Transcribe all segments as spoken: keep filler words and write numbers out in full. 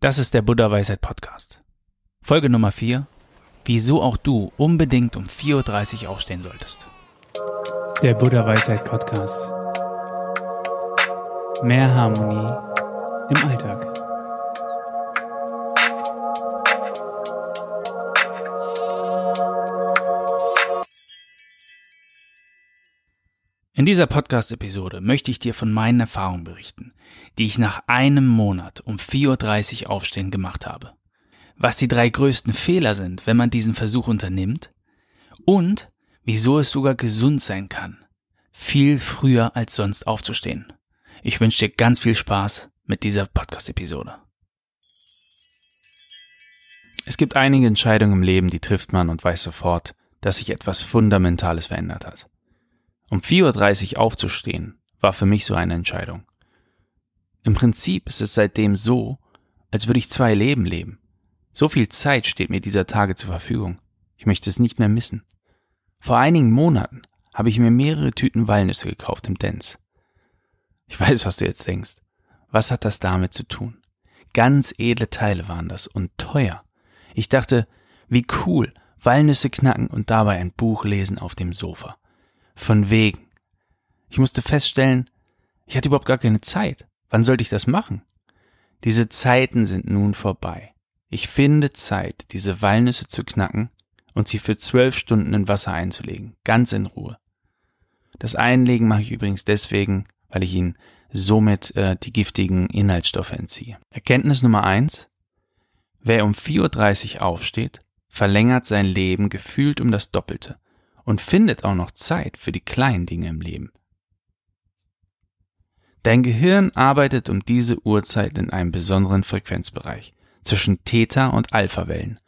Das ist der Buddha-Weisheit-Podcast. Folge Nummer vier, wieso auch du unbedingt um vier Uhr dreißig aufstehen solltest. Der Buddha-Weisheit-Podcast. Mehr Harmonie im Alltag. In dieser Podcast-Episode möchte ich dir von meinen Erfahrungen berichten, die ich nach einem Monat um vier Uhr dreißig aufstehen gemacht habe, was die drei größten Fehler sind, wenn man diesen Versuch unternimmt und wieso es sogar gesund sein kann, viel früher als sonst aufzustehen. Ich wünsche dir ganz viel Spaß mit dieser Podcast-Episode. Es gibt einige Entscheidungen im Leben, die trifft man und weiß sofort, dass sich etwas Fundamentales verändert hat. Um vier Uhr dreißig aufzustehen, war für mich so eine Entscheidung. Im Prinzip ist es seitdem so, als würde ich zwei Leben leben. So viel Zeit steht mir dieser Tage zur Verfügung. Ich möchte es nicht mehr missen. Vor einigen Monaten habe ich mir mehrere Tüten Walnüsse gekauft im Dents. Ich weiß, was du jetzt denkst. Was hat das damit zu tun? Ganz edle Teile waren das und teuer. Ich dachte, wie cool, Walnüsse knacken und dabei ein Buch lesen auf dem Sofa. Von wegen. Ich musste feststellen, ich hatte überhaupt gar keine Zeit. Wann sollte ich das machen? Diese Zeiten sind nun vorbei. Ich finde Zeit, diese Walnüsse zu knacken und sie für zwölf Stunden in Wasser einzulegen. Ganz in Ruhe. Das Einlegen mache ich übrigens deswegen, weil ich ihnen somit äh, die giftigen Inhaltsstoffe entziehe. Erkenntnis Nummer eins. Wer um vier Uhr dreißig aufsteht, verlängert sein Leben gefühlt um das Doppelte. Und findet auch noch Zeit für die kleinen Dinge im Leben. Dein Gehirn arbeitet um diese Uhrzeit in einem besonderen Frequenzbereich zwischen Theta- und Alpha-Wellen,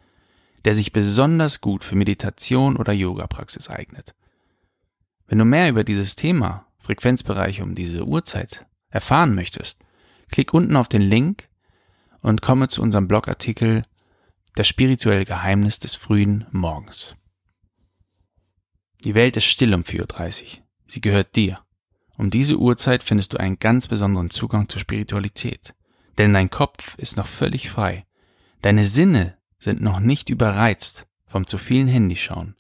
der sich besonders gut für Meditation oder Yoga-Praxis eignet. Wenn du mehr über dieses Thema Frequenzbereiche um diese Uhrzeit erfahren möchtest, klick unten auf den Link und komme zu unserem Blogartikel Das spirituelle Geheimnis des frühen Morgens. Die Welt ist still um vier Uhr dreißig. Sie gehört dir. Um diese Uhrzeit findest du einen ganz besonderen Zugang zur Spiritualität. Denn dein Kopf ist noch völlig frei. Deine Sinne sind noch nicht überreizt vom zu vielen Handyschauen.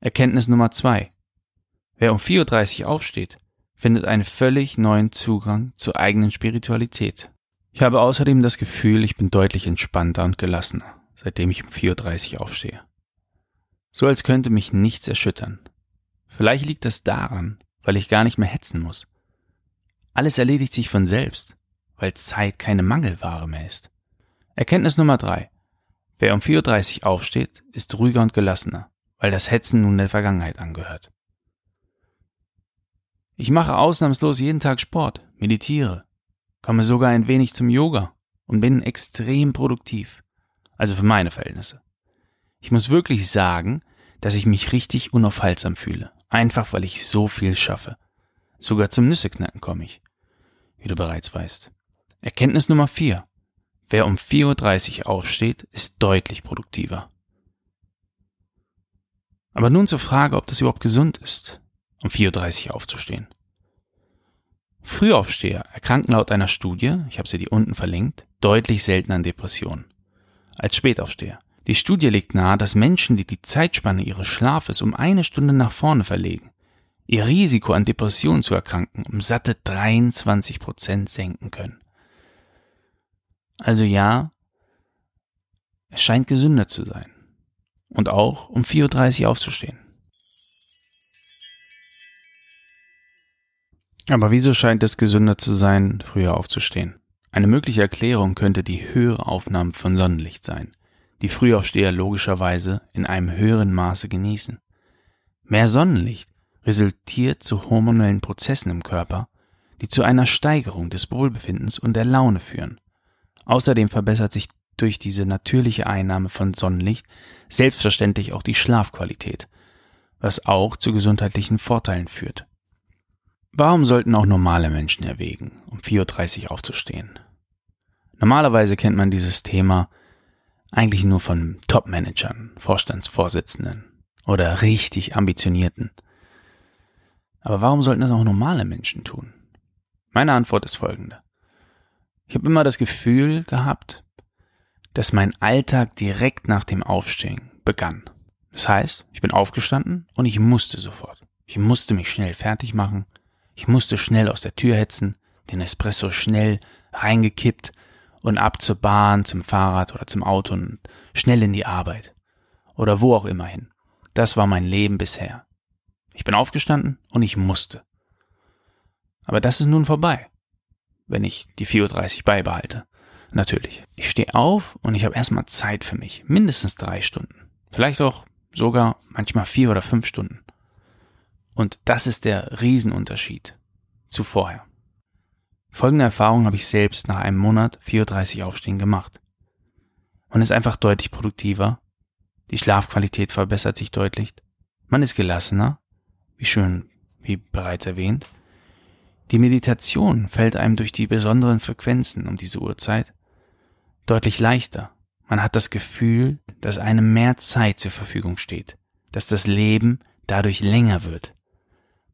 Erkenntnis Nummer zwei. Wer um vier Uhr dreißig aufsteht, findet einen völlig neuen Zugang zur eigenen Spiritualität. Ich habe außerdem das Gefühl, ich bin deutlich entspannter und gelassener, seitdem ich um vier Uhr dreißig aufstehe. So als könnte mich nichts erschüttern. Vielleicht liegt das daran, weil ich gar nicht mehr hetzen muss. Alles erledigt sich von selbst, weil Zeit keine Mangelware mehr ist. Erkenntnis Nummer drei. Wer um vier Uhr dreißig aufsteht, ist ruhiger und gelassener, weil das Hetzen nun der Vergangenheit angehört. Ich mache ausnahmslos jeden Tag Sport, meditiere, komme sogar ein wenig zum Yoga und bin extrem produktiv. Also für meine Verhältnisse. Ich muss wirklich sagen, dass ich mich richtig unaufhaltsam fühle. Einfach, weil ich so viel schaffe. Sogar zum Nüsseknacken komme ich. Wie du bereits weißt. Erkenntnis Nummer vier. Wer um vier Uhr dreißig aufsteht, ist deutlich produktiver. Aber nun zur Frage, ob das überhaupt gesund ist, um vier Uhr dreißig aufzustehen. Frühaufsteher erkranken laut einer Studie, ich habe sie dir unten verlinkt, deutlich seltener an Depressionen als Spätaufsteher. Die Studie legt nahe, dass Menschen, die die Zeitspanne ihres Schlafes um eine Stunde nach vorne verlegen, ihr Risiko an Depressionen zu erkranken um satte dreiundzwanzig Prozent senken können. Also ja, es scheint gesünder zu sein. Und auch um vier Uhr dreißig aufzustehen. Aber wieso scheint es gesünder zu sein, früher aufzustehen? Eine mögliche Erklärung könnte die höhere Aufnahme von Sonnenlicht sein, die Frühaufsteher logischerweise in einem höheren Maße genießen. Mehr Sonnenlicht resultiert zu hormonellen Prozessen im Körper, die zu einer Steigerung des Wohlbefindens und der Laune führen. Außerdem verbessert sich durch diese natürliche Einnahme von Sonnenlicht selbstverständlich auch die Schlafqualität, was auch zu gesundheitlichen Vorteilen führt. Warum sollten auch normale Menschen erwägen, um vier Uhr dreißig aufzustehen? Normalerweise kennt man dieses Thema eigentlich nur von Top-Managern, Vorstandsvorsitzenden oder richtig Ambitionierten. Aber warum sollten das auch normale Menschen tun? Meine Antwort ist folgende. Ich habe immer das Gefühl gehabt, dass mein Alltag direkt nach dem Aufstehen begann. Das heißt, ich bin aufgestanden und ich musste sofort. Ich musste mich schnell fertig machen. Ich musste schnell aus der Tür hetzen, den Espresso schnell reingekippt und ab zur Bahn, zum Fahrrad oder zum Auto und schnell in die Arbeit. Oder wo auch immer hin. Das war mein Leben bisher. Ich bin aufgestanden und ich musste. Aber das ist nun vorbei, wenn ich die vier Uhr dreißig beibehalte. Natürlich. Ich stehe auf und ich habe erstmal Zeit für mich. Mindestens drei Stunden. Vielleicht auch sogar manchmal vier oder fünf Stunden. Und das ist der Riesenunterschied zu vorher. Folgende Erfahrung habe ich selbst nach einem Monat vier Uhr dreißig aufstehen gemacht. Man ist einfach deutlich produktiver. Die Schlafqualität verbessert sich deutlich. Man ist gelassener. Wie schön, wie bereits erwähnt. Die Meditation fällt einem durch die besonderen Frequenzen um diese Uhrzeit deutlich leichter. Man hat das Gefühl, dass einem mehr Zeit zur Verfügung steht, dass das Leben dadurch länger wird.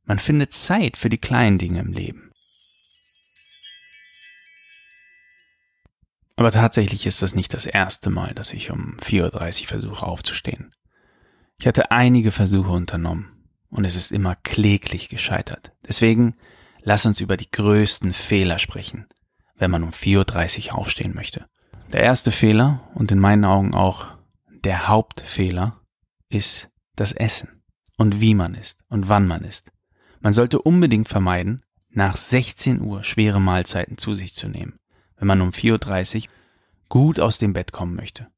Man findet Zeit für die kleinen Dinge im Leben. Aber tatsächlich ist das nicht das erste Mal, dass ich um vier Uhr dreißig versuche aufzustehen. Ich hatte einige Versuche unternommen und es ist immer kläglich gescheitert. Deswegen lass uns über die größten Fehler sprechen, wenn man um vier Uhr dreißig aufstehen möchte. Der erste Fehler und in meinen Augen auch der Hauptfehler ist das Essen und wie man isst und wann man isst. Man sollte unbedingt vermeiden, nach sechzehn Uhr schwere Mahlzeiten zu sich zu nehmen, wenn man um vier Uhr dreißig gut aus dem Bett kommen möchte.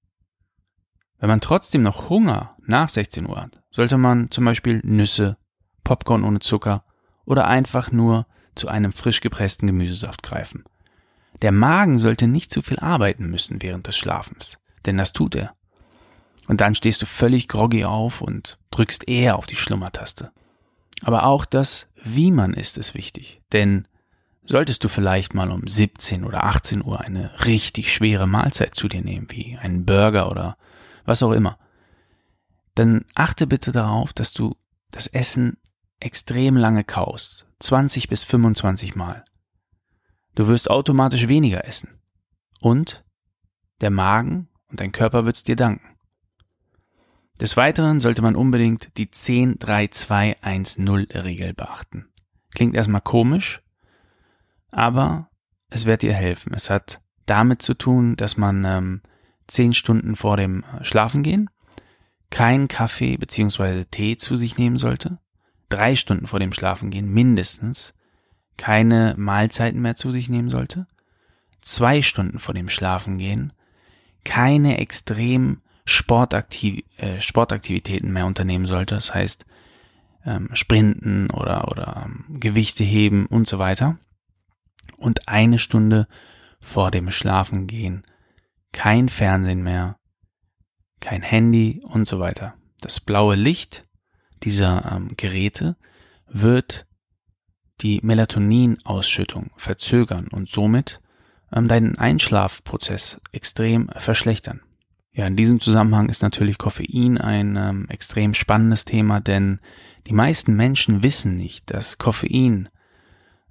Wenn man trotzdem noch Hunger nach sechzehn Uhr hat, sollte man zum Beispiel Nüsse, Popcorn ohne Zucker oder einfach nur zu einem frisch gepressten Gemüsesaft greifen. Der Magen sollte nicht zu viel arbeiten müssen während des Schlafens, denn das tut er. Und dann stehst du völlig groggy auf und drückst eher auf die Schlummertaste. Aber auch das, wie man isst, ist wichtig, denn solltest du vielleicht mal um siebzehn oder achtzehn Uhr eine richtig schwere Mahlzeit zu dir nehmen, wie einen Burger oder was auch immer, dann achte bitte darauf, dass du das Essen extrem lange kaust, zwanzig bis fünfundzwanzig Mal. Du wirst automatisch weniger essen. Und der Magen und dein Körper wird's dir danken. Des Weiteren sollte man unbedingt die zehn drei zwei eins null Regel beachten. Klingt erstmal komisch, aber es wird dir helfen. Es hat damit zu tun, dass man ähm, zehn Stunden vor dem Schlafengehen keinen Kaffee bzw. Tee zu sich nehmen sollte. Drei Stunden vor dem Schlafengehen mindestens keine Mahlzeiten mehr zu sich nehmen sollte, zwei Stunden vor dem Schlafengehen keine extremen Sportaktiv- äh, Sportaktivitäten mehr unternehmen sollte, das heißt ähm, Sprinten oder, oder ähm, Gewichte heben und so weiter, und eine Stunde vor dem Schlafengehen kein Fernsehen mehr, kein Handy und so weiter. Das blaue Licht dieser ähm, Geräte wird die Melatonin-Ausschüttung verzögern und somit ähm, deinen Einschlafprozess extrem verschlechtern. Ja, in diesem Zusammenhang ist natürlich Koffein ein ähm, extrem spannendes Thema, denn die meisten Menschen wissen nicht, dass Koffein,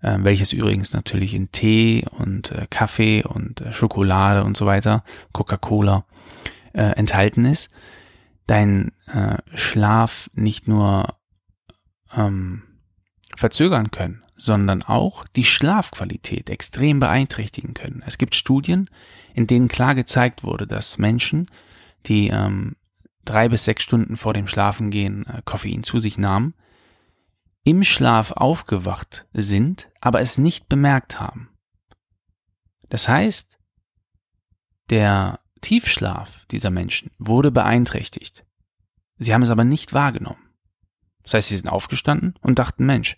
äh, welches übrigens natürlich in Tee und äh, Kaffee und äh, Schokolade und so weiter, Coca-Cola, äh, enthalten ist, deinen äh, Schlaf nicht nur ähm, verzögern können, sondern auch die Schlafqualität extrem beeinträchtigen können. Es gibt Studien, in denen klar gezeigt wurde, dass Menschen, die ähm, drei bis sechs Stunden vor dem Schlafengehen äh, Koffein zu sich nahmen, im Schlaf aufgewacht sind, aber es nicht bemerkt haben. Das heißt, der Tiefschlaf dieser Menschen wurde beeinträchtigt. Sie haben es aber nicht wahrgenommen. Das heißt, sie sind aufgestanden und dachten, Mensch,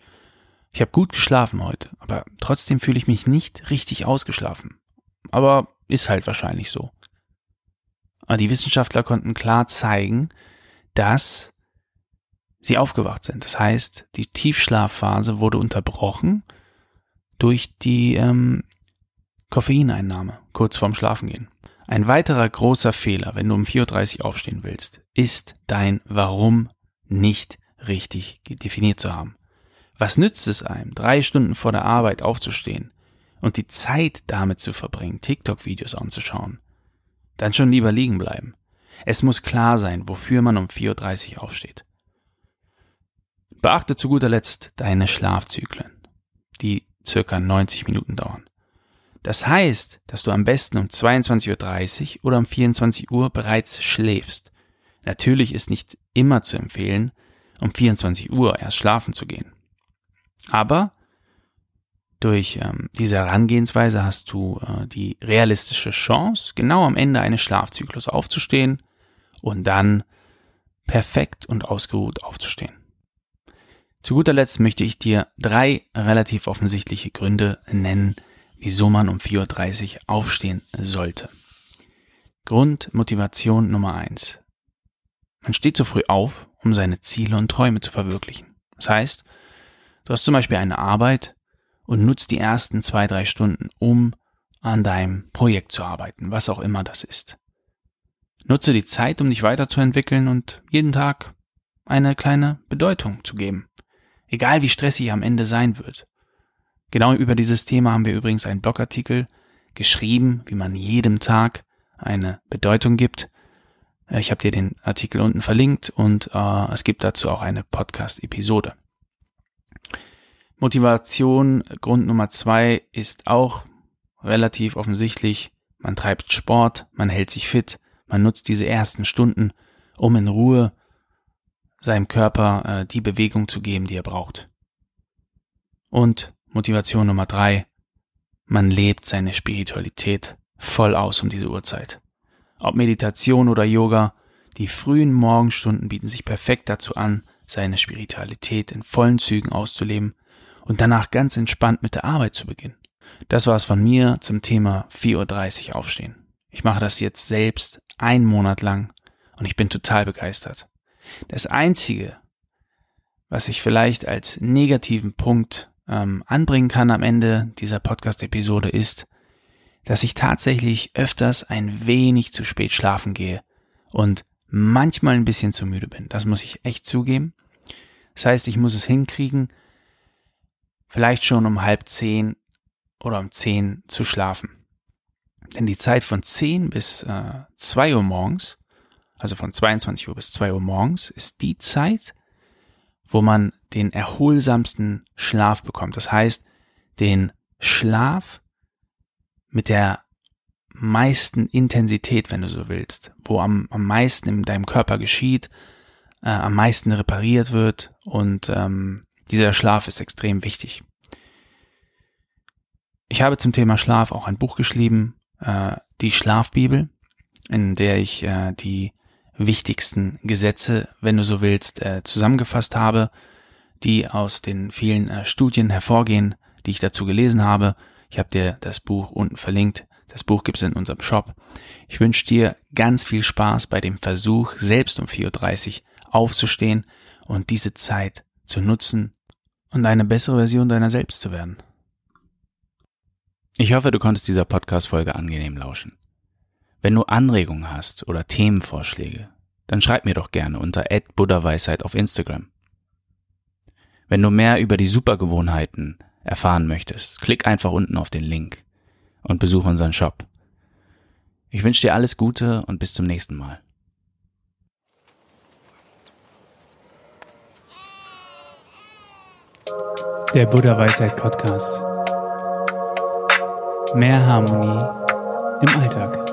ich habe gut geschlafen heute, aber trotzdem fühle ich mich nicht richtig ausgeschlafen. Aber ist halt wahrscheinlich so. Aber die Wissenschaftler konnten klar zeigen, dass sie aufgewacht sind. Das heißt, die Tiefschlafphase wurde unterbrochen durch die ähm, Koffeineinnahme kurz vorm Schlafengehen. Ein weiterer großer Fehler, wenn du um vier Uhr dreißig aufstehen willst, ist dein Warum nicht richtig definiert zu haben. Was nützt es einem, drei Stunden vor der Arbeit aufzustehen, und die Zeit damit zu verbringen, TikTok-Videos anzuschauen, dann schon lieber liegen bleiben. Es muss klar sein, wofür man um vier Uhr dreißig aufsteht. Beachte zu guter Letzt deine Schlafzyklen, die ca. neunzig Minuten dauern. Das heißt, dass du am besten um zweiundzwanzig Uhr dreißig oder um vierundzwanzig Uhr bereits schläfst. Natürlich ist nicht immer zu empfehlen, um vierundzwanzig Uhr erst schlafen zu gehen. Aber durch ähm, diese Herangehensweise hast du äh, die realistische Chance, genau am Ende eines Schlafzyklus aufzustehen und dann perfekt und ausgeruht aufzustehen. Zu guter Letzt möchte ich dir drei relativ offensichtliche Gründe nennen, wieso man um vier Uhr dreißig aufstehen sollte. Grundmotivation Nummer eins. Man steht so früh auf, um seine Ziele und Träume zu verwirklichen. Das heißt, du hast zum Beispiel eine Arbeit und nutzt die ersten zwei, drei Stunden, um an deinem Projekt zu arbeiten, was auch immer das ist. Nutze die Zeit, um dich weiterzuentwickeln und jeden Tag eine kleine Bedeutung zu geben. Egal wie stressig am Ende sein wird. Genau über dieses Thema haben wir übrigens einen Blogartikel geschrieben, wie man jedem Tag eine Bedeutung gibt. Ich habe dir den Artikel unten verlinkt und äh, es gibt dazu auch eine Podcast-Episode. Motivation, Grund Nummer zwei ist auch relativ offensichtlich. Man treibt Sport, man hält sich fit, man nutzt diese ersten Stunden, um in Ruhe seinem Körper äh, die Bewegung zu geben, die er braucht. Und Motivation Nummer drei, man lebt seine Spiritualität voll aus um diese Uhrzeit. Ob Meditation oder Yoga, die frühen Morgenstunden bieten sich perfekt dazu an, seine Spiritualität in vollen Zügen auszuleben und danach ganz entspannt mit der Arbeit zu beginnen. Das war's von mir zum Thema vier Uhr dreißig aufstehen. Ich mache das jetzt selbst einen Monat lang und ich bin total begeistert. Das Einzige, was ich vielleicht als negativen Punkt ähm, anbringen kann am Ende dieser Podcast-Episode ist, dass ich tatsächlich öfters ein wenig zu spät schlafen gehe und manchmal ein bisschen zu müde bin. Das muss ich echt zugeben. Das heißt, ich muss es hinkriegen, vielleicht schon um halb zehn oder um zehn zu schlafen. Denn die Zeit von zehn bis äh, zwei Uhr morgens, also von zweiundzwanzig Uhr bis zwei Uhr morgens, ist die Zeit, wo man den erholsamsten Schlaf bekommt. Das heißt, den Schlaf mit der meisten Intensität, wenn du so willst, wo am, am meisten in deinem Körper geschieht, äh, am meisten repariert wird und ähm, dieser Schlaf ist extrem wichtig. Ich habe zum Thema Schlaf auch ein Buch geschrieben, äh, Die Schlafbibel, in der ich äh, die wichtigsten Gesetze, wenn du so willst, äh, zusammengefasst habe, die aus den vielen äh, Studien hervorgehen, die ich dazu gelesen habe. Ich habe dir das Buch unten verlinkt. Das Buch gibt es in unserem Shop. Ich wünsche dir ganz viel Spaß bei dem Versuch, selbst um vier Uhr dreißig aufzustehen und diese Zeit zu nutzen und eine bessere Version deiner selbst zu werden. Ich hoffe, du konntest dieser Podcast-Folge angenehm lauschen. Wenn du Anregungen hast oder Themenvorschläge, dann schreib mir doch gerne unter at buddha weisheit auf Instagram. Wenn du mehr über die Supergewohnheiten erfahren möchtest, klick einfach unten auf den Link und besuche unseren Shop. Ich wünsche dir alles Gute und bis zum nächsten Mal. Der Buddha-Weisheit-Podcast. Mehr Harmonie im Alltag.